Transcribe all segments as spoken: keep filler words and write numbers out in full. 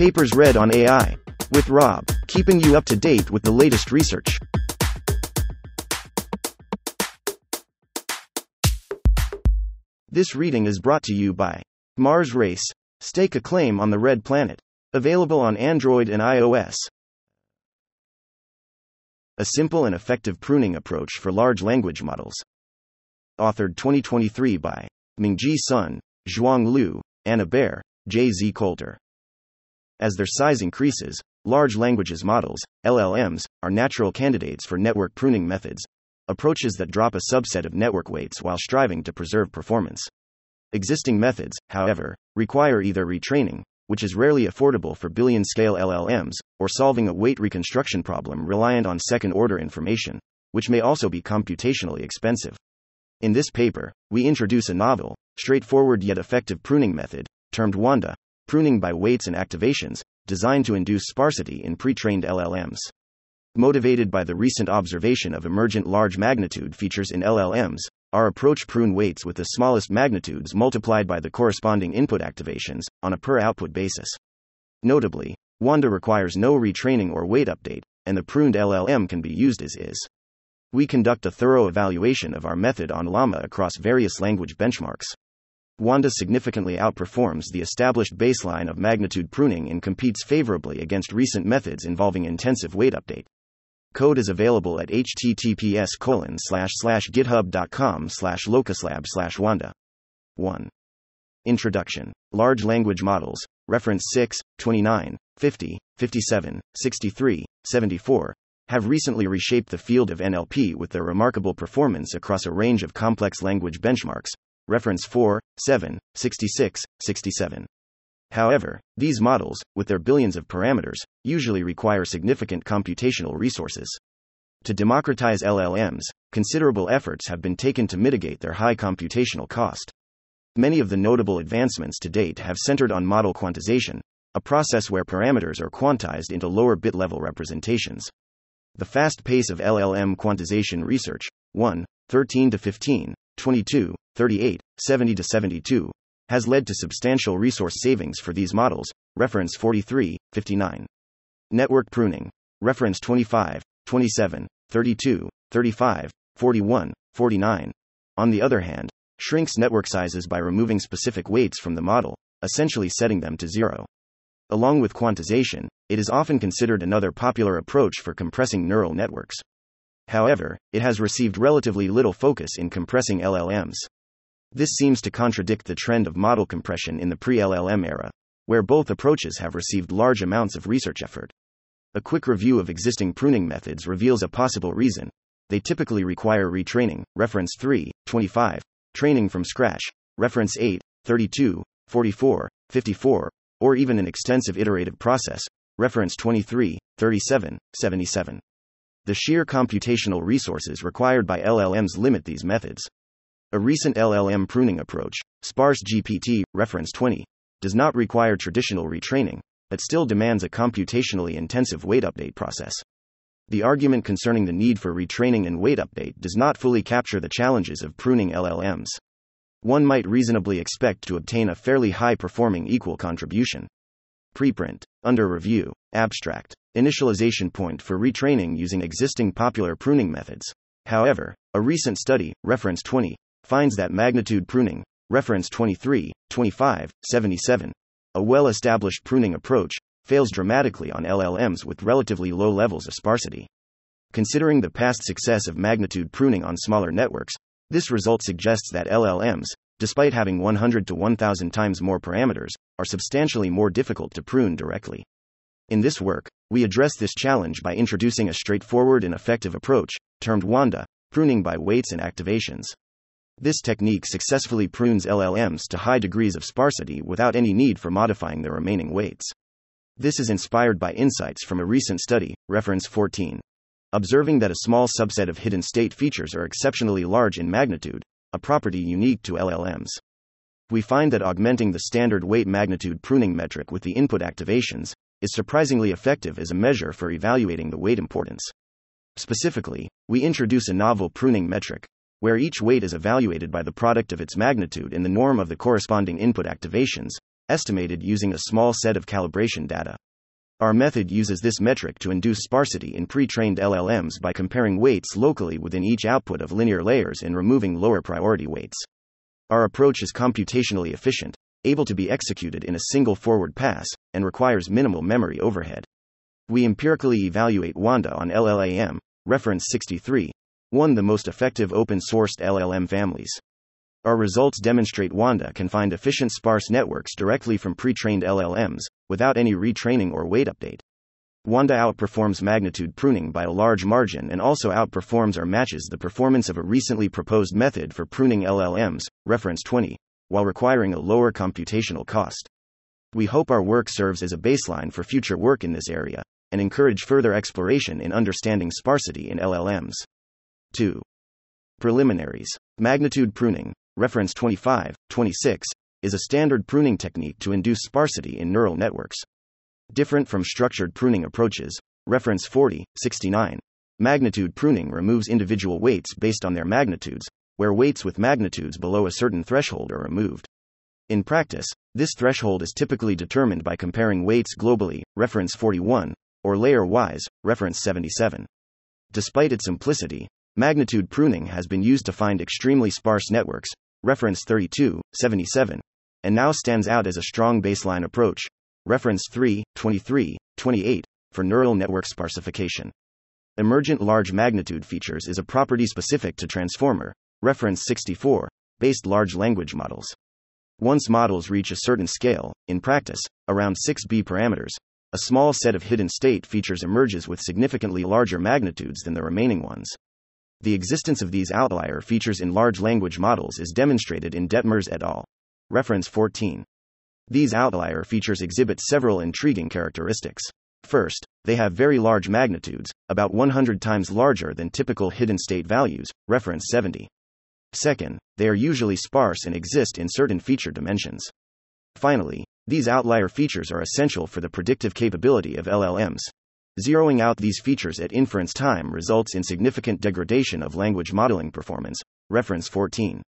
Papers Read on A I. With Rob, keeping you up to date with the latest research. This reading is brought to you by Mars Race. Stake a claim on the Red Planet. Available on Android and iOS. A simple and effective pruning approach for large language models. Authored twenty twenty-three by Mingjie Sun, Zhuang Liu, Anna Bair, J. Z. Kolter. As their size increases, large languages models, L L Ms, are natural candidates for network pruning methods, approaches that drop a subset of network weights while striving to preserve performance. Existing methods, however, require either retraining, which is rarely affordable for billion-scale L L Ms, or solving a weight reconstruction problem reliant on second-order information, which may also be computationally expensive. In this paper, we introduce a novel, straightforward yet effective pruning method, termed Wanda, pruning by weights and activations, designed to induce sparsity in pre-trained L L Ms. Motivated by the recent observation of emergent large-magnitude features in L L Ms, our approach prune weights with the smallest magnitudes multiplied by the corresponding input activations, on a per-output basis. Notably, Wanda requires no retraining or weight update, and the pruned L L M can be used as is. We conduct a thorough evaluation of our method on LLaMA across various language benchmarks. Wanda significantly outperforms the established baseline of magnitude pruning and competes favorably against recent methods involving intensive weight update. Code is available at h t t p s colon slash slash github dot com slash locuslab slash wanda. one. Introduction. Large language models. Reference six, twenty-nine, fifty, fifty-seven, sixty-three, seventy-four have recently reshaped the field of N L P with their remarkable performance across a range of complex language benchmarks. Reference four, seven, sixty-six, sixty-seven. However, these models, with their billions of parameters, usually require significant computational resources. To democratize L L Ms, considerable efforts have been taken to mitigate their high computational cost. Many of the notable advancements to date have centered on model quantization, a process where parameters are quantized into lower bit-level representations. The fast pace of L L M quantization research, one, thirteen to fifteen, twenty-two, thirty-eight, seventy to seventy-two, has led to substantial resource savings for these models, reference forty-three, fifty-nine. Network pruning, reference twenty-five, twenty-seven, thirty-two, thirty-five, forty-one, forty-nine, on the other hand, shrinks network sizes by removing specific weights from the model, essentially setting them to zero. Along with quantization, it is often considered another popular approach for compressing neural networks. However, it has received relatively little focus in compressing L L Ms. This seems to contradict the trend of model compression in the pre-L L M era, where both approaches have received large amounts of research effort. A quick review of existing pruning methods reveals a possible reason. They typically require retraining, reference three, twenty-five, training from scratch, reference eight, thirty-two, forty-four, fifty-four, or even an extensive iterative process, reference twenty-three, thirty-seven, seventy-seven. The sheer computational resources required by L L Ms limit these methods. A recent L L M pruning approach, SparseGPT, reference twenty, does not require traditional retraining, but still demands a computationally intensive weight update process. The argument concerning the need for retraining and weight update does not fully capture the challenges of pruning L L Ms. One might reasonably expect to obtain a fairly high-performing equal contribution. Preprint. Under review. Abstract. Initialization point for retraining using existing popular pruning methods. However, a recent study, reference twenty, finds that magnitude pruning, reference twenty-three, twenty-five, seventy-seven, a well-established pruning approach, fails dramatically on L L Ms with relatively low levels of sparsity. Considering the past success of magnitude pruning on smaller networks, this result suggests that L L Ms, despite having one hundred to one thousand times more parameters, are substantially more difficult to prune directly. In this work, we address this challenge by introducing a straightforward and effective approach, termed Wanda, pruning by weights and activations. This technique successfully prunes L L Ms to high degrees of sparsity without any need for modifying the remaining weights. This is inspired by insights from a recent study, reference fourteen, observing that a small subset of hidden state features are exceptionally large in magnitude, a property unique to L L Ms. We find that augmenting the standard weight magnitude pruning metric with the input activations is surprisingly effective as a measure for evaluating the weight importance. Specifically, we introduce a novel pruning metric, where each weight is evaluated by the product of its magnitude and the norm of the corresponding input activations, estimated using a small set of calibration data. Our method uses this metric to induce sparsity in pre-trained L L Ms by comparing weights locally within each output of linear layers and removing lower priority weights. Our approach is computationally efficient, able to be executed in a single forward pass, and requires minimal memory overhead. We empirically evaluate Wanda on LLaMA, reference sixty-three, one of the most effective open-sourced L L M families. Our results demonstrate Wanda can find efficient sparse networks directly from pre-trained L L Ms, without any retraining or weight update. Wanda outperforms magnitude pruning by a large margin and also outperforms or matches the performance of a recently proposed method for pruning L L Ms, reference twenty, while requiring a lower computational cost. We hope our work serves as a baseline for future work in this area, and encourage further exploration in understanding sparsity in L L Ms. two. Preliminaries. Magnitude pruning, reference twenty-five, twenty-six, is a standard pruning technique to induce sparsity in neural networks. Different from structured pruning approaches, reference forty, sixty-nine, magnitude pruning removes individual weights based on their magnitudes, where weights with magnitudes below a certain threshold are removed. In practice, this threshold is typically determined by comparing weights globally, reference forty-one, or layer-wise, reference seventy-seven. Despite its simplicity, magnitude pruning has been used to find extremely sparse networks, reference thirty-two, seventy-seven, and now stands out as a strong baseline approach, reference three, twenty-three, twenty-eight, for neural network sparsification. Emergent large magnitude features is a property specific to transformer, reference sixty-four, based large language models. Once models reach a certain scale, in practice, around six B parameters, a small set of hidden state features emerges with significantly larger magnitudes than the remaining ones. The existence of these outlier features in large language models is demonstrated in Detmers et al. Reference fourteen. These outlier features exhibit several intriguing characteristics. First, they have very large magnitudes, about one hundred times larger than typical hidden state values, reference seventy. Second, they are usually sparse and exist in certain feature dimensions. Finally, these outlier features are essential for the predictive capability of L L Ms. Zeroing out these features at inference time results in significant degradation of language modeling performance, reference fourteen.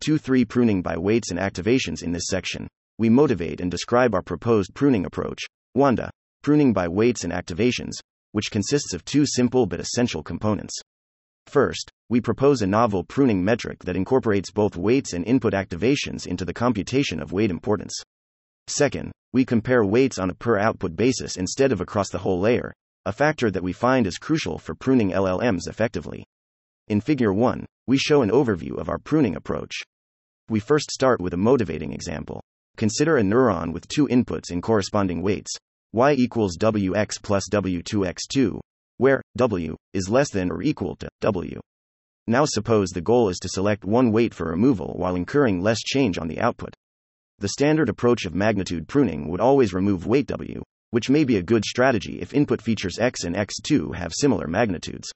two three Pruning by weights and activations. In this section, we motivate and describe our proposed pruning approach, Wanda, pruning by weights and activations, which consists of two simple but essential components. First, we propose a novel pruning metric that incorporates both weights and input activations into the computation of weight importance. Second, we compare weights on a per-output basis instead of across the whole layer, a factor that we find is crucial for pruning L L Ms effectively. In Figure one, we show an overview of our pruning approach. We first start with a motivating example. Consider a neuron with two inputs and corresponding weights, y equals wx plus w two x two, where w is less than or equal to w. Now suppose the goal is to select one weight for removal while incurring less change on the output. The standard approach of magnitude pruning would always remove weight W, which may be a good strategy if input features X and X two have similar magnitudes.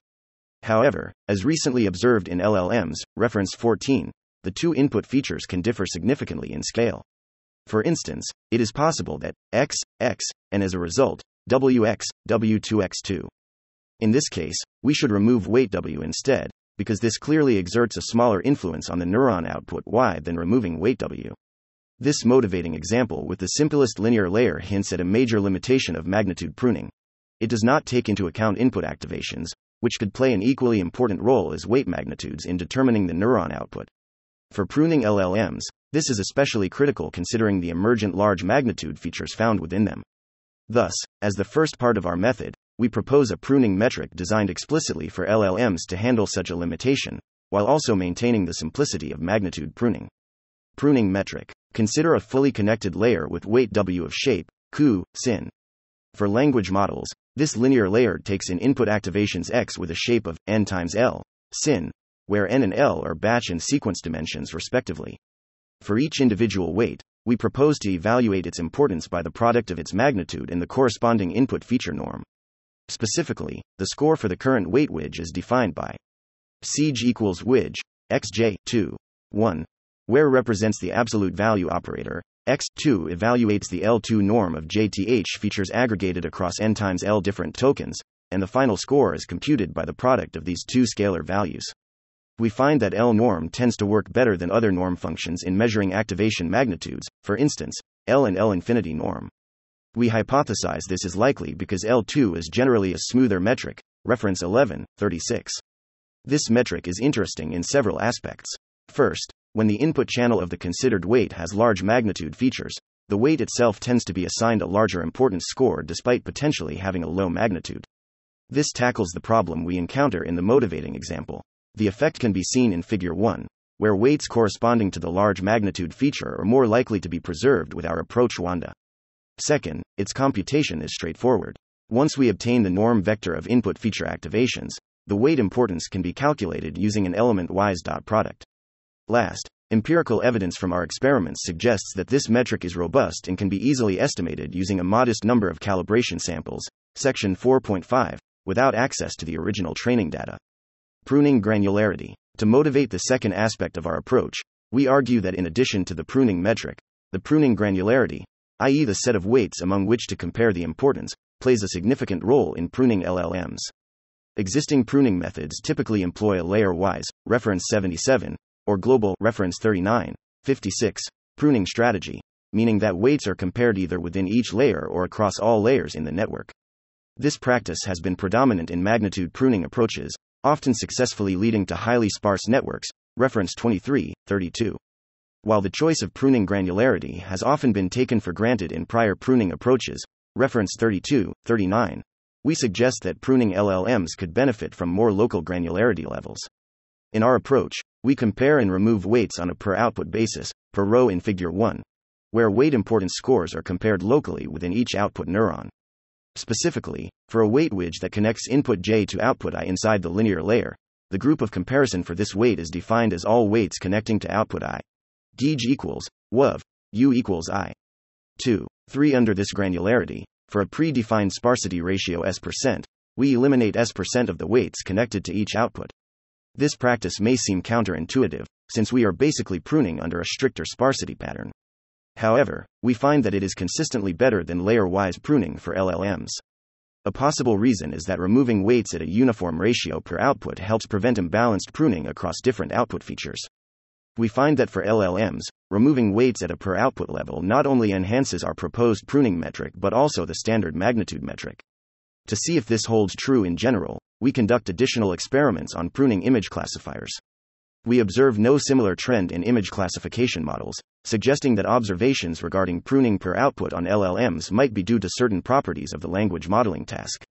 However, as recently observed in L L Ms, reference fourteen, the two input features can differ significantly in scale. For instance, it is possible that X, X, and as a result, W X, W two X two. In this case, we should remove weight W instead, because this clearly exerts a smaller influence on the neuron output Y than removing weight W. This motivating example with the simplest linear layer hints at a major limitation of magnitude pruning. It does not take into account input activations, which could play an equally important role as weight magnitudes in determining the neuron output. For pruning L L Ms, this is especially critical considering the emergent large magnitude features found within them. Thus, as the first part of our method, we propose a pruning metric designed explicitly for L L Ms to handle such a limitation, while also maintaining the simplicity of magnitude pruning. Pruning metric. Consider a fully connected layer with weight W of shape, Q, sin. For language models, this linear layer takes in input activations X with a shape of N times L, sin, where N and L are batch and sequence dimensions respectively. For each individual weight, we propose to evaluate its importance by the product of its magnitude and the corresponding input feature norm. Specifically, the score for the current weight widge is defined by C J equals widge, X J, two, one. Where represents the absolute value operator, x two evaluates the L two norm of J T H features aggregated across n times L different tokens, and the final score is computed by the product of these two scalar values. We find that L norm tends to work better than other norm functions in measuring activation magnitudes. For instance, L and L infinity norm. We hypothesize this is likely because L two is generally a smoother metric, reference eleven thirty-six. This metric is interesting in several aspects. First, when the input channel of the considered weight has large magnitude features, the weight itself tends to be assigned a larger importance score despite potentially having a low magnitude. This tackles the problem we encounter in the motivating example. The effect can be seen in Figure one, where weights corresponding to the large magnitude feature are more likely to be preserved with our approach Wanda. Second, its computation is straightforward. Once we obtain the norm vector of input feature activations, the weight importance can be calculated using an element-wise dot product. Last, empirical evidence from our experiments suggests that this metric is robust and can be easily estimated using a modest number of calibration samples, section four point five, without access to the original training data. Pruning granularity. To motivate the second aspect of our approach, we argue that in addition to the pruning metric, the pruning granularity, that is the set of weights among which to compare the importance, plays a significant role in pruning L L Ms. Existing pruning methods typically employ a layer-wise, reference seventy-seven, or global, reference thirty-nine fifty-six, pruning strategy, meaning that weights are compared either within each layer or across all layers in the network. This practice has been predominant in magnitude pruning approaches, often successfully leading to highly sparse networks, reference twenty-three thirty-two. While the choice of pruning granularity has often been taken for granted in prior pruning approaches, reference thirty-two thirty-nine, we suggest that pruning L L Ms could benefit from more local granularity levels. In our approach, we compare and remove weights on a per-output basis, per row in Figure one, where weight importance scores are compared locally within each output neuron. Specifically, for a weight wedge that connects input J to output I inside the linear layer, the group of comparison for this weight is defined as all weights connecting to output I. Dej equals, W O V, U equals I. two, three Under this granularity, for a predefined sparsity ratio S percent, we eliminate S percent of the weights connected to each output. This practice may seem counterintuitive, since we are basically pruning under a stricter sparsity pattern. However, we find that it is consistently better than layer-wise pruning for L L Ms. A possible reason is that removing weights at a uniform ratio per output helps prevent imbalanced pruning across different output features. We find that for L L Ms, removing weights at a per-output level not only enhances our proposed pruning metric but also the standard magnitude metric. To see if this holds true in general, we conduct additional experiments on pruning image classifiers. We observe no similar trend in image classification models, suggesting that observations regarding pruning per output on L L Ms might be due to certain properties of the language modeling task.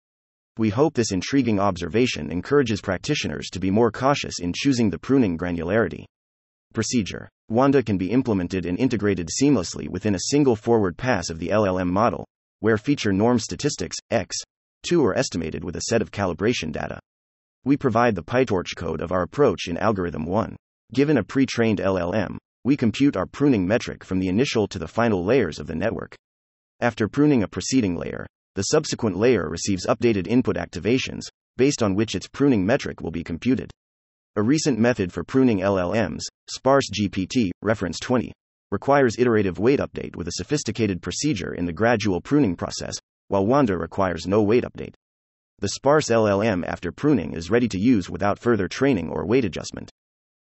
We hope this intriguing observation encourages practitioners to be more cautious in choosing the pruning granularity. Procedure. Wanda can be implemented and integrated seamlessly within a single forward pass of the L L M model, where feature norm statistics, x two are estimated with a set of calibration data. We provide the PyTorch code of our approach in Algorithm one. Given a pre-trained L L M, we compute our pruning metric from the initial to the final layers of the network. After pruning a preceding layer, the subsequent layer receives updated input activations, based on which its pruning metric will be computed. A recent method for pruning L L Ms, SparseGPT, reference twenty, requires iterative weight update with a sophisticated procedure in the gradual pruning process, while Wanda requires no weight update. The sparse L L M after pruning is ready to use without further training or weight adjustment.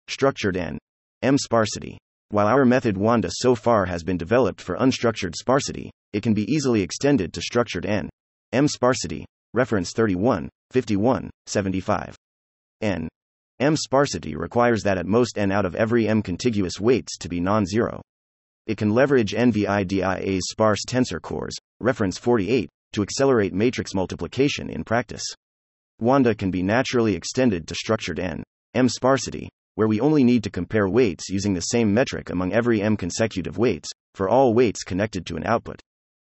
Structured N M sparsity. While our method Wanda so far has been developed for unstructured sparsity, it can be easily extended to structured N M sparsity, reference thirty-one fifty-one seventy-five. N M sparsity requires that at most N out of every M contiguous weights to be non-zero. It can leverage NVIDIA's sparse tensor cores, reference forty-eight, to accelerate matrix multiplication in practice. Wanda can be naturally extended to structured N M sparsity, where we only need to compare weights using the same metric among every M consecutive weights, for all weights connected to an output.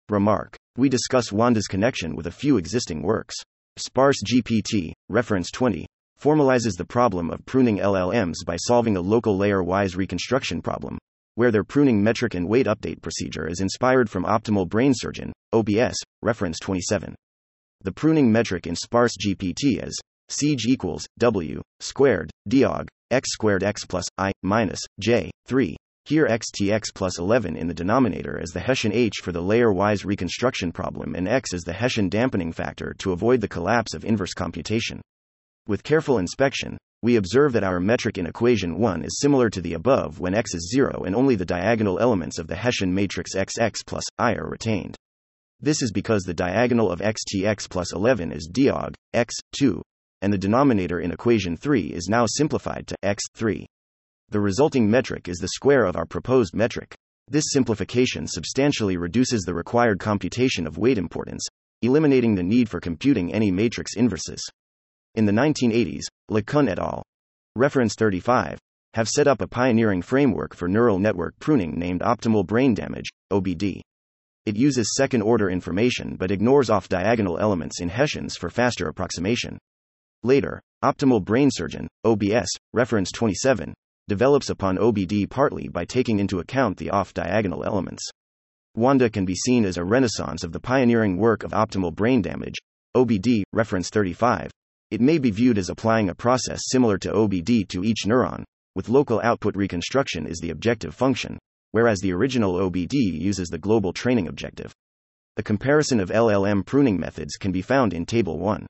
Remark. We discuss Wanda's connection with a few existing works. SparseGPT, reference twenty, formalizes the problem of pruning L L Ms by solving a local layer-wise reconstruction problem, where their pruning metric and weight update procedure is inspired from Optimal Brain Surgeon, O B S, reference twenty-seven. The pruning metric in SparseGPT is siege equals W squared diog x squared x plus I minus J three, here xtx plus eleven in the denominator as the Hessian H for the layer-wise reconstruction problem and x as the Hessian dampening factor to avoid the collapse of inverse computation. With careful inspection, we observe that our metric in equation one is similar to the above when x is zero and only the diagonal elements of the Hessian matrix xx plus I are retained. This is because the diagonal of xtx plus eleven is diog, x two, and the denominator in equation three is now simplified to x three. The resulting metric is the square of our proposed metric. This simplification substantially reduces the required computation of weight importance, eliminating the need for computing any matrix inverses. In the nineteen eighties, LeCun et al. Reference thirty-five have set up a pioneering framework for neural network pruning named Optimal Brain Damage, O B D. It uses second-order information but ignores off-diagonal elements in Hessians for faster approximation. Later, Optimal Brain Surgeon, O B S, reference twenty-seven, develops upon O B D partly by taking into account the off-diagonal elements. Wanda can be seen as a renaissance of the pioneering work of Optimal Brain Damage, O B D, reference thirty-five. It may be viewed as applying a process similar to O B D to each neuron, with local output reconstruction as the objective function, whereas the original O B D uses the global training objective. A comparison of L L M pruning methods can be found in Table one.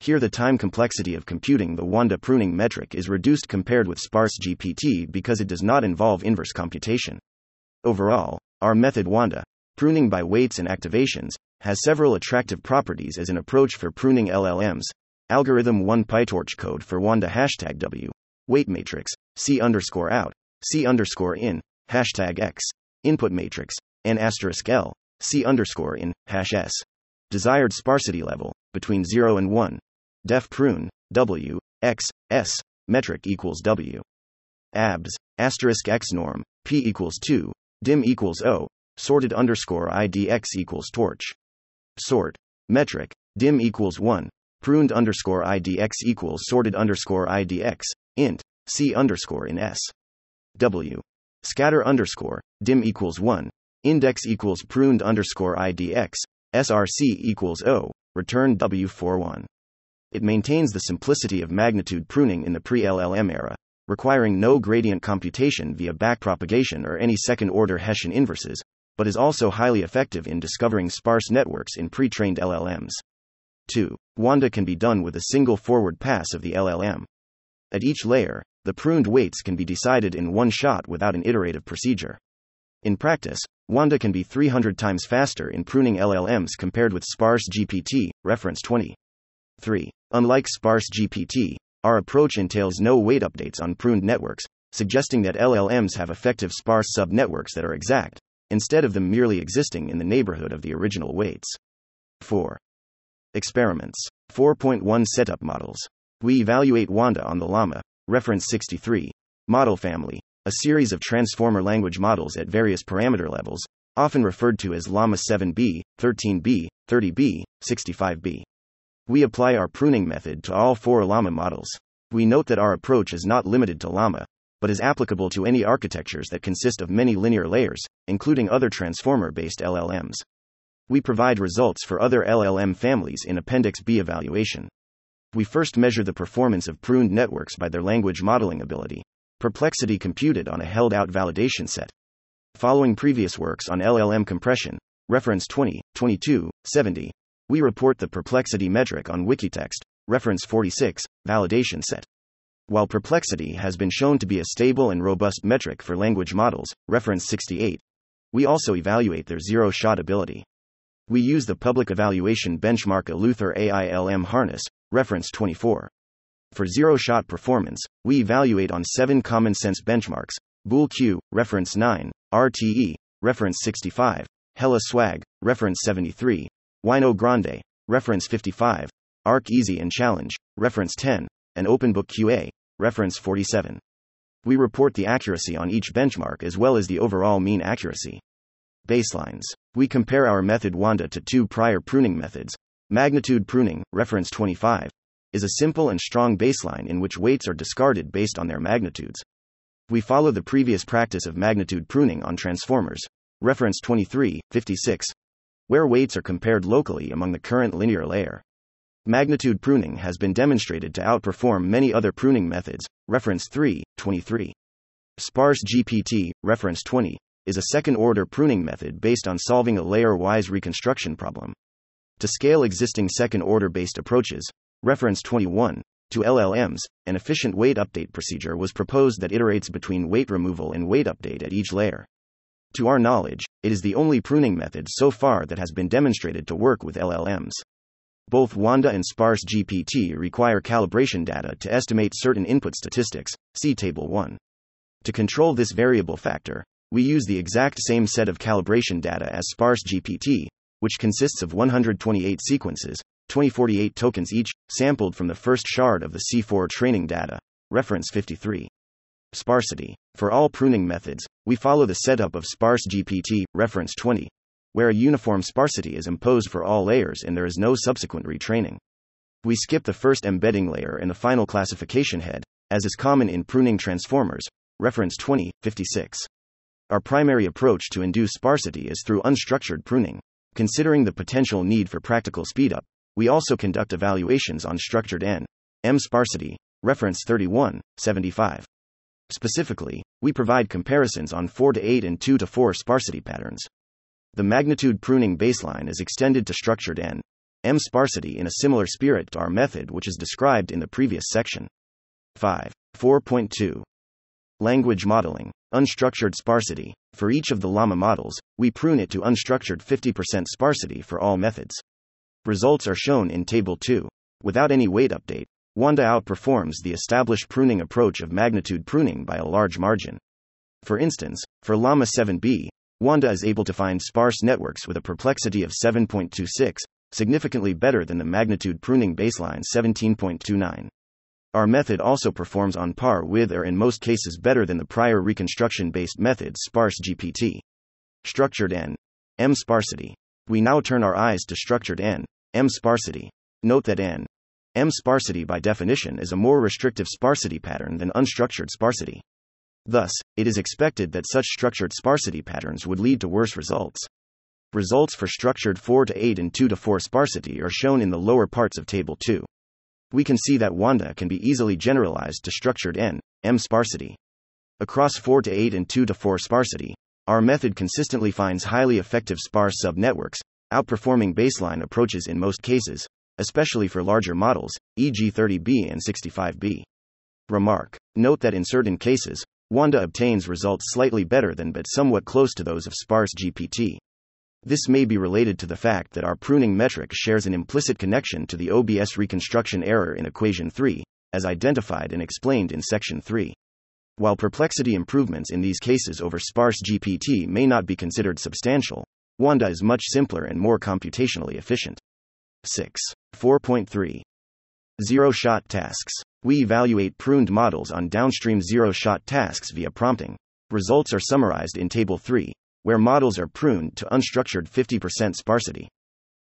Here the time complexity of computing the Wanda pruning metric is reduced compared with SparseGPT because it does not involve inverse computation. Overall, our method Wanda, pruning by weights and activations, has several attractive properties as an approach for pruning L L Ms. Algorithm one PyTorch code for Wanda hashtag W, weight matrix, C underscore out, C underscore in, hashtag X, input matrix, N asterisk L, C underscore in, hash S. Desired sparsity level, between zero and one. Def prune, W, X, S, metric equals W. Abs, asterisk X norm, P equals two, dim equals O, sorted underscore I D X equals torch. Sort, metric, dim equals one. Pruned underscore idx equals sorted underscore idx, int, c underscore in s. W. Scatter underscore, dim equals one, index equals pruned underscore idx, src equals O, return w forty-one. It maintains the simplicity of magnitude pruning in the pre-L L M era, requiring no gradient computation via backpropagation or any second-order Hessian inverses, but is also highly effective in discovering sparse networks in pre-trained L L Ms. two. Wanda can be done with a single forward pass of the L L M. At each layer, the pruned weights can be decided in one shot without an iterative procedure. In practice, Wanda can be three hundred times faster in pruning L L Ms compared with SparseGPT, reference twenty. three. Unlike SparseGPT, our approach entails no weight updates on pruned networks, suggesting that L L Ms have effective sparse subnetworks that are exact, instead of them merely existing in the neighborhood of the original weights. four. Experiments. four point one Setup Models. We evaluate Wanda on the LLaMA, reference sixty-three, model family, a series of transformer language models at various parameter levels, often referred to as LLaMA seven B, thirteen B, thirty B, sixty-five B. We apply our pruning method to all four LLaMA models. We note that our approach is not limited to LLaMA, but is applicable to any architectures that consist of many linear layers, including other transformer-based L L Ms. We provide results for other L L M families in Appendix B evaluation. We first measure the performance of pruned networks by their language modeling ability, perplexity computed on a held-out validation set. Following previous works on L L M compression, reference twenty, twenty-two, seventy, we report the perplexity metric on WikiText, reference forty-six, validation set. While perplexity has been shown to be a stable and robust metric for language models, reference sixty-eight, we also evaluate their zero-shot ability. We use the public evaluation benchmark Eleuther A I L M Harness, reference twenty-four. For zero-shot performance, we evaluate on seven common-sense benchmarks, BoolQ, reference nine, R T E, reference sixty-five, HellaSwag, reference seventy-three, WinoGrande, reference fifty-five, A R C Easy and Challenge, reference ten, and OpenBookQA, reference forty-seven. We report the accuracy on each benchmark as well as the overall mean accuracy. Baselines. We compare our method Wanda to two prior pruning methods. Magnitude pruning, reference twenty-five, is a simple and strong baseline in which weights are discarded based on their magnitudes. We follow the previous practice of magnitude pruning on transformers, reference twenty-three, fifty-six, where weights are compared locally among the current linear layer. Magnitude pruning has been demonstrated to outperform many other pruning methods, reference three, twenty-three. SparseGPT, reference twenty, is a second-order pruning method based on solving a layer-wise reconstruction problem. To scale existing second-order-based approaches, reference twenty-one, to L L Ms, an efficient weight update procedure was proposed that iterates between weight removal and weight update at each layer. To our knowledge, it is the only pruning method so far that has been demonstrated to work with L L Ms. Both Wanda and SparseGPT require calibration data to estimate certain input statistics, see Table one. To control this variable factor, we use the exact same set of calibration data as SparseGPT, which consists of one hundred twenty-eight sequences, twenty forty-eight tokens each, sampled from the first shard of the C four training data, reference fifty-three. Sparsity. For all pruning methods, we follow the setup of SparseGPT, reference twenty, where a uniform sparsity is imposed for all layers and there is no subsequent retraining. We skip the first embedding layer and the final classification head, as is common in pruning transformers, reference twenty, fifty-six. Our primary approach to induce sparsity is through unstructured pruning. Considering the potential need for practical speedup, we also conduct evaluations on structured N M sparsity, reference thirty-one, seventy-five. Specifically, we provide comparisons on four to eight and two to four sparsity patterns. The magnitude pruning baseline is extended to structured N M sparsity in a similar spirit to our method, which is described in the previous section. five point four point two Language modeling. Unstructured sparsity. For each of the LLaMA models, we prune it to unstructured fifty percent sparsity for all methods. Results are shown in Table two. Without any weight update, Wanda outperforms the established pruning approach of magnitude pruning by a large margin. For instance, for LLaMA seven B, Wanda is able to find sparse networks with a perplexity of seven point two six, significantly better than the magnitude pruning baseline seventeen point two nine. Our method also performs on par with or in most cases better than the prior reconstruction-based method SparseGPT. Structured N M sparsity. We now turn our eyes to structured N M sparsity. Note that N M sparsity by definition is a more restrictive sparsity pattern than unstructured sparsity. Thus, it is expected that such structured sparsity patterns would lead to worse results. Results for structured four to eight and two to four sparsity are shown in the lower parts of Table two. We can see that Wanda can be easily generalized to structured N M sparsity. Across four to eight and two to four sparsity, our method consistently finds highly effective sparse subnetworks, outperforming baseline approaches in most cases, especially for larger models, for example thirty B and sixty-five B. Remark. Note that in certain cases, Wanda obtains results slightly better than but somewhat close to those of SparseGPT. This may be related to the fact that our pruning metric shares an implicit connection to the O B S reconstruction error in Equation three, as identified and explained in Section three. While perplexity improvements in these cases over SparseGPT may not be considered substantial, Wanda is much simpler and more computationally efficient. six point four point three Zero-shot tasks. We evaluate pruned models on downstream zero-shot tasks via prompting. Results are summarized in Table three, where models are pruned to unstructured fifty percent sparsity.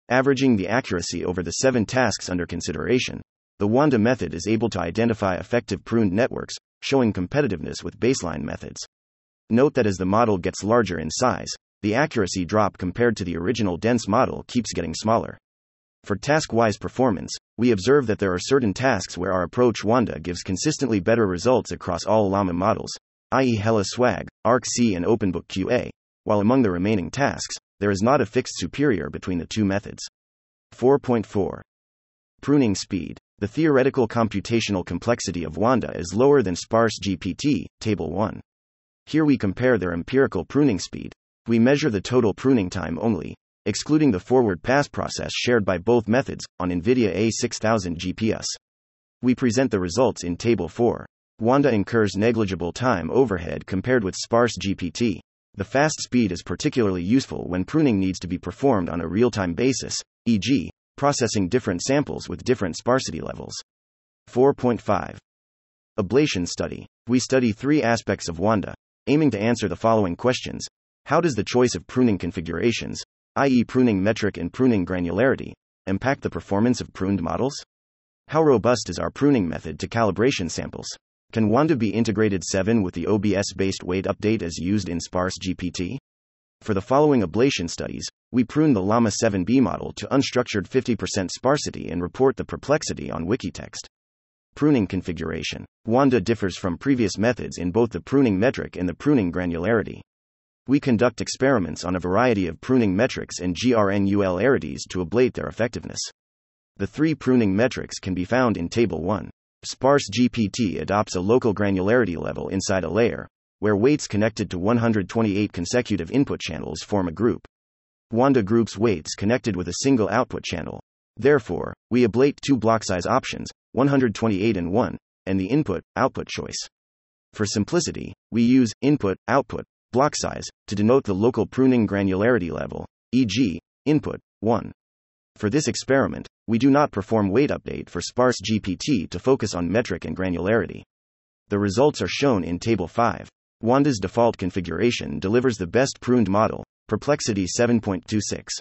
Averaging the accuracy over the seven tasks under consideration, the Wanda method is able to identify effective pruned networks, showing competitiveness with baseline methods. Note that as the model gets larger in size, the accuracy drop compared to the original dense model keeps getting smaller. For task-wise performance, we observe that there are certain tasks where our approach Wanda gives consistently better results across all LLaMA models, that is HellaSwag, A R C and OpenBookQA, while among the remaining tasks, there is not a fixed superior between the two methods. four point four Pruning speed. The theoretical computational complexity of Wanda is lower than SparseGPT, Table one. Here we compare their empirical pruning speed. We measure the total pruning time only, excluding the forward pass process shared by both methods, on NVIDIA A six thousand G P U s. We present the results in Table four. Wanda incurs negligible time overhead compared with SparseGPT. The fast speed is particularly useful when pruning needs to be performed on a real-time basis, for example, processing different samples with different sparsity levels. four point five Ablation study. We study three aspects of Wanda, aiming to answer the following questions. How does the choice of pruning configurations, that is pruning metric and pruning granularity, impact the performance of pruned models? How robust is our pruning method to calibration samples? Can Wanda be integrated seven with the O B S-based weight update as used in SparseGPT? For the following ablation studies, we prune the LLaMA seven B model to unstructured fifty percent sparsity and report the perplexity on WikiText. Pruning configuration. Wanda differs from previous methods in both the pruning metric and the pruning granularity. We conduct experiments on a variety of pruning metrics and granularities to ablate their effectiveness. The three pruning metrics can be found in Table one. SparseGPT adopts a local granularity level inside a layer, where weights connected to one hundred twenty-eight consecutive input channels form a group. Wanda groups weights connected with a single output channel. Therefore, we ablate two block size options, one hundred twenty-eight and one, and the input-output choice. For simplicity, we use input-output block size to denote the local pruning granularity level, for example, input one. For this experiment, we do not perform weight update for SparseGPT to focus on metric and granularity. The results are shown in Table five. Wanda's default configuration delivers the best pruned model, perplexity seven point two six.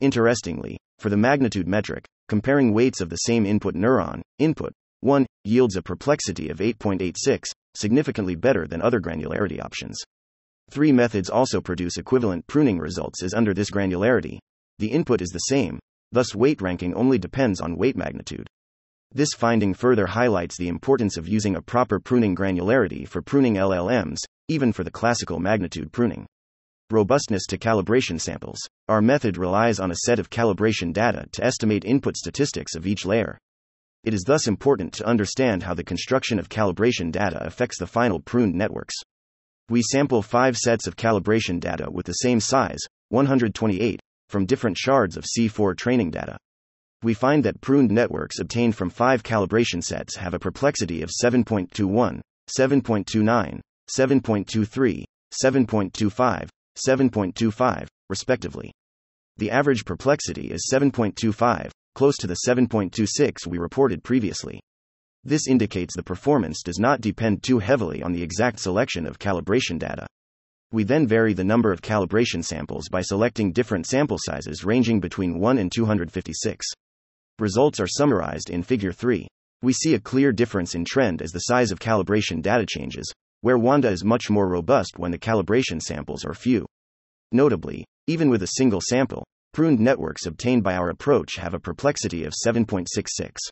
Interestingly, for the magnitude metric, comparing weights of the same input neuron, input one, yields a perplexity of eight point eight six, significantly better than other granularity options. Three methods also produce equivalent pruning results as under this granularity. The input is the same, thus weight ranking only depends on weight magnitude. This finding further highlights the importance of using a proper pruning granularity for pruning L L Ms, even for the classical magnitude pruning. Robustness to calibration samples. Our method relies on a set of calibration data to estimate input statistics of each layer. It is thus important to understand how the construction of calibration data affects the final pruned networks. We sample five sets of calibration data with the same size, one hundred twenty-eight, from different shards of C four training data. We find that pruned networks obtained from five calibration sets have a perplexity of seven point two one, seven point two nine, seven point two three, seven point two five, seven point two five, respectively. The average perplexity is seven point two five, close to the seven point two six we reported previously. This indicates the performance does not depend too heavily on the exact selection of calibration data. We then vary the number of calibration samples by selecting different sample sizes ranging between one and two hundred fifty-six. Results are summarized in Figure three. We see a clear difference in trend as the size of calibration data changes, where Wanda is much more robust when the calibration samples are few. Notably, even with a single sample, pruned networks obtained by our approach have a perplexity of seven point six six.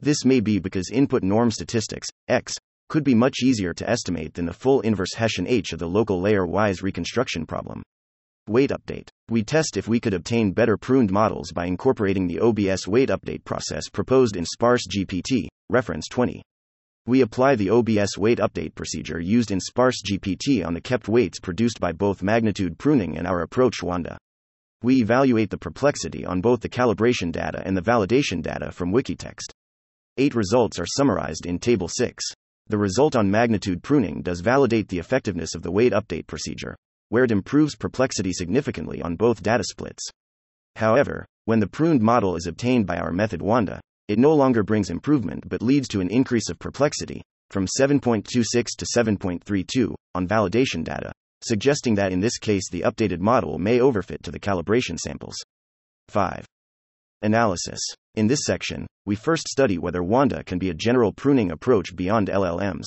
This may be because input norm statistics, X, could be much easier to estimate than the full inverse Hessian H of the local layer-wise reconstruction problem. Weight update. We test if we could obtain better pruned models by incorporating the O B S weight update process proposed in SparseGPT, reference twenty. We apply the O B S weight update procedure used in SparseGPT on the kept weights produced by both magnitude pruning and our approach Wanda. We evaluate the perplexity on both the calibration data and the validation data from WikiText. Eight results are summarized in Table six. The result on magnitude pruning does validate the effectiveness of the weight update procedure, where it improves perplexity significantly on both data splits. However, when the pruned model is obtained by our method Wanda, it no longer brings improvement but leads to an increase of perplexity, from seven point two six to seven point three two, on validation data, suggesting that in this case the updated model may overfit to the calibration samples. five. Analysis. In this section, we first study whether Wanda can be a general pruning approach beyond L L Ms.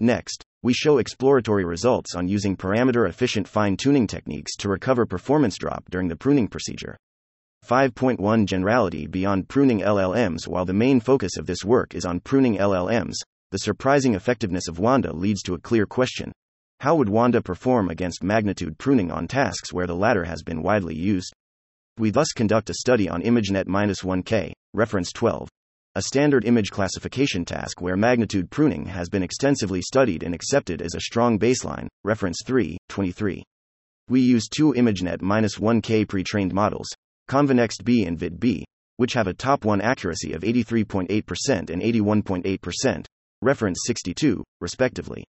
Next, we show exploratory results on using parameter-efficient fine-tuning techniques to recover performance drop during the pruning procedure. five point one Generality beyond pruning L L Ms. While the main focus of this work is on pruning L L Ms, the surprising effectiveness of Wanda leads to a clear question. How would Wanda perform against magnitude pruning on tasks where the latter has been widely used? We thus conduct a study on ImageNet one K, reference twelve, a standard image classification task where magnitude pruning has been extensively studied and accepted as a strong baseline, reference three twenty-three. We use two ImageNet one K pre-trained models, ConvNeXt B and VidB, which have a top one accuracy of eighty-three point eight percent and eighty-one point eight percent, reference sixty-two, respectively.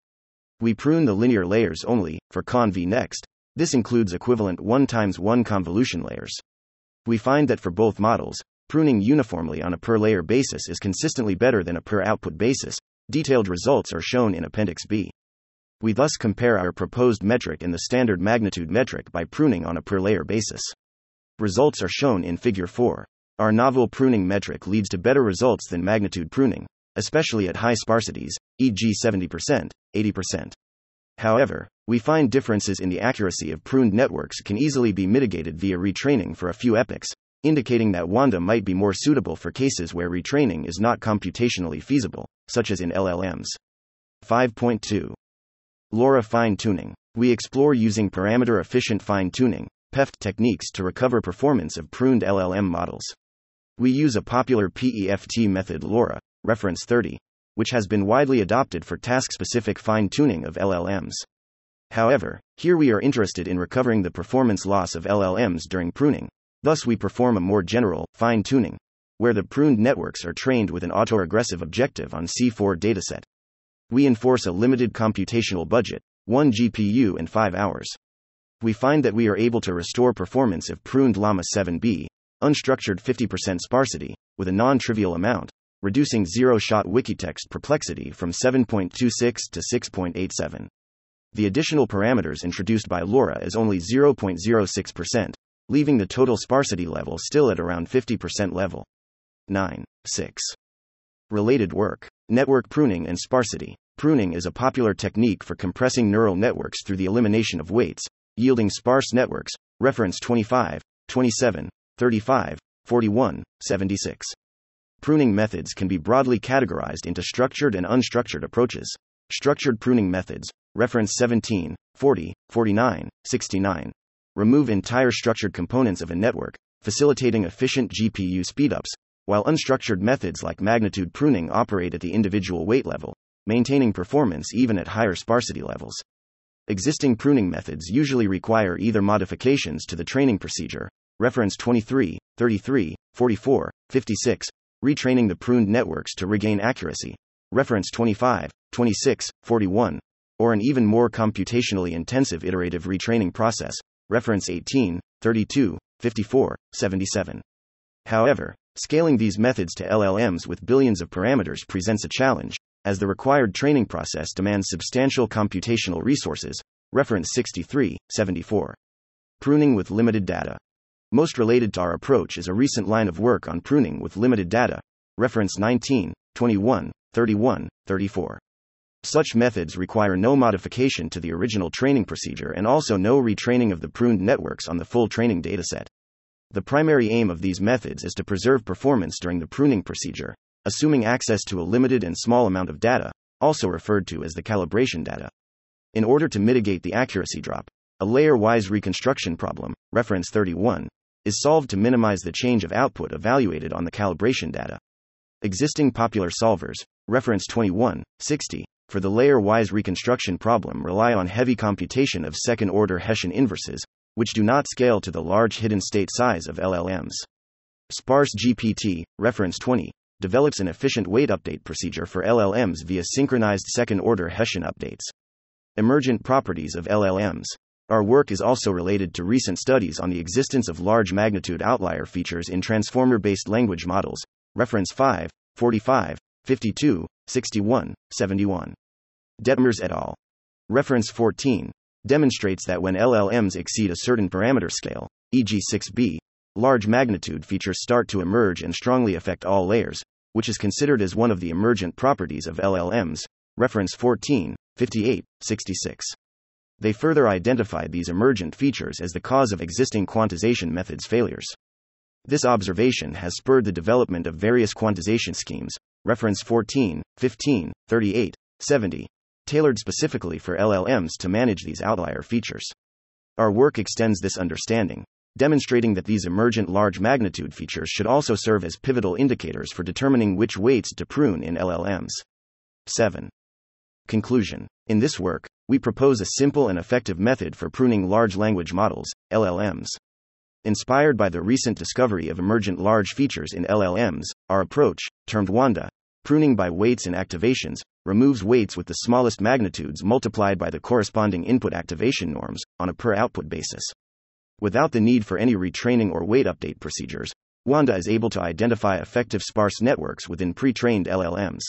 We prune the linear layers only, for ConvNeXt. This includes equivalent one times one convolution layers. We find that for both models, pruning uniformly on a per-layer basis is consistently better than a per-output basis. Detailed results are shown in Appendix B. We thus compare our proposed metric and the standard magnitude metric by pruning on a per-layer basis. Results are shown in Figure four. Our novel pruning metric leads to better results than magnitude pruning, especially at high sparsities, for example seventy percent, eighty percent. However, we find differences in the accuracy of pruned networks can easily be mitigated via retraining for a few epochs, indicating that Wanda might be more suitable for cases where retraining is not computationally feasible, such as in L L Ms. five point two. LoRA fine-tuning. We explore using parameter-efficient fine-tuning P E F T techniques to recover performance of pruned L L M models. We use a popular P E F T method LoRA, reference thirty, which has been widely adopted for task-specific fine-tuning of L L Ms. However, here we are interested in recovering the performance loss of L L Ms during pruning, thus we perform a more general, fine-tuning, where the pruned networks are trained with an autoregressive objective on C four dataset. We enforce a limited computational budget, one G P U and five hours. We find that we are able to restore performance of pruned llama seven B, unstructured fifty percent sparsity, with a non-trivial amount, reducing zero-shot WikiText perplexity from seven point two six to six point eight seven. The additional parameters introduced by LoRA is only zero point zero six percent, leaving the total sparsity level still at around fifty percent level. nine point six. Related work. Network pruning and sparsity. Pruning is a popular technique for compressing neural networks through the elimination of weights, yielding sparse networks, reference twenty-five, twenty-seven, thirty-five, forty-one, seventy-six. Pruning methods can be broadly categorized into structured and unstructured approaches. Structured pruning methods, reference seventeen, forty, forty-nine, sixty-nine, remove entire structured components of a network, facilitating efficient G P U speedups, while unstructured methods like magnitude pruning operate at the individual weight level, maintaining performance even at higher sparsity levels. Existing pruning methods usually require either modifications to the training procedure, reference twenty-three, thirty-three, forty-four, fifty-six, retraining the pruned networks to regain accuracy, reference twenty-five, twenty-six, forty-one, or an even more computationally intensive iterative retraining process, reference eighteen, thirty-two, fifty-four, seventy-seven. However, scaling these methods to L L Ms with billions of parameters presents a challenge, as the required training process demands substantial computational resources, reference sixty-three, seventy-four. Pruning with limited data. Most related to our approach is a recent line of work on pruning with limited data, reference nineteen, twenty-one, thirty-one, thirty-four. Such methods require no modification to the original training procedure and also no retraining of the pruned networks on the full training dataset. The primary aim of these methods is to preserve performance during the pruning procedure, assuming access to a limited and small amount of data, also referred to as the calibration data. In order to mitigate the accuracy drop, a layer-wise reconstruction problem, reference thirty-one, is solved to minimize the change of output evaluated on the calibration data. Existing popular solvers, reference twenty-one, sixty, for the layer-wise reconstruction problem rely on heavy computation of second-order Hessian inverses, which do not scale to the large hidden state size of L L Ms. SparseGPT, reference twenty, develops an efficient weight update procedure for L L Ms via synchronized second-order Hessian updates. Emergent properties of L L Ms. Our work is also related to recent studies on the existence of large-magnitude outlier features in transformer-based language models, reference five, forty-five, fifty-two, sixty-one, seventy-one. Detmers et al. Reference fourteen. Demonstrates that when L L Ms exceed a certain parameter scale, for example six B, large magnitude features start to emerge and strongly affect all layers, which is considered as one of the emergent properties of L L Ms, reference fourteen, fifty-eight, sixty-six. They further identified these emergent features as the cause of existing quantization methods failures. This observation has spurred the development of various quantization schemes, reference fourteen, fifteen, thirty-eight, seventy, tailored specifically for L L Ms to manage these outlier features. Our work extends this understanding, demonstrating that these emergent large magnitude features should also serve as pivotal indicators for determining which weights to prune in L L Ms. seven. Conclusion. In this work, we propose a simple and effective method for pruning large language models, L L Ms. Inspired by the recent discovery of emergent large features in L L Ms, our approach, termed Wanda, pruning by weights and activations, removes weights with the smallest magnitudes multiplied by the corresponding input activation norms, on a per-output basis. Without the need for any retraining or weight update procedures, Wanda is able to identify effective sparse networks within pre-trained L L Ms.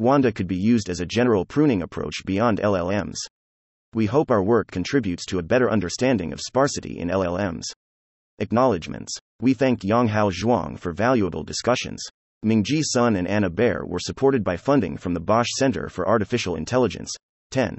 Wanda could be used as a general pruning approach beyond L L Ms. We hope our work contributes to a better understanding of sparsity in L L Ms. Acknowledgements. We thank Yanghao Zhuang for valuable discussions. Mingjie Sun and Anna Bair were supported by funding from the Bosch Center for Artificial Intelligence. ten.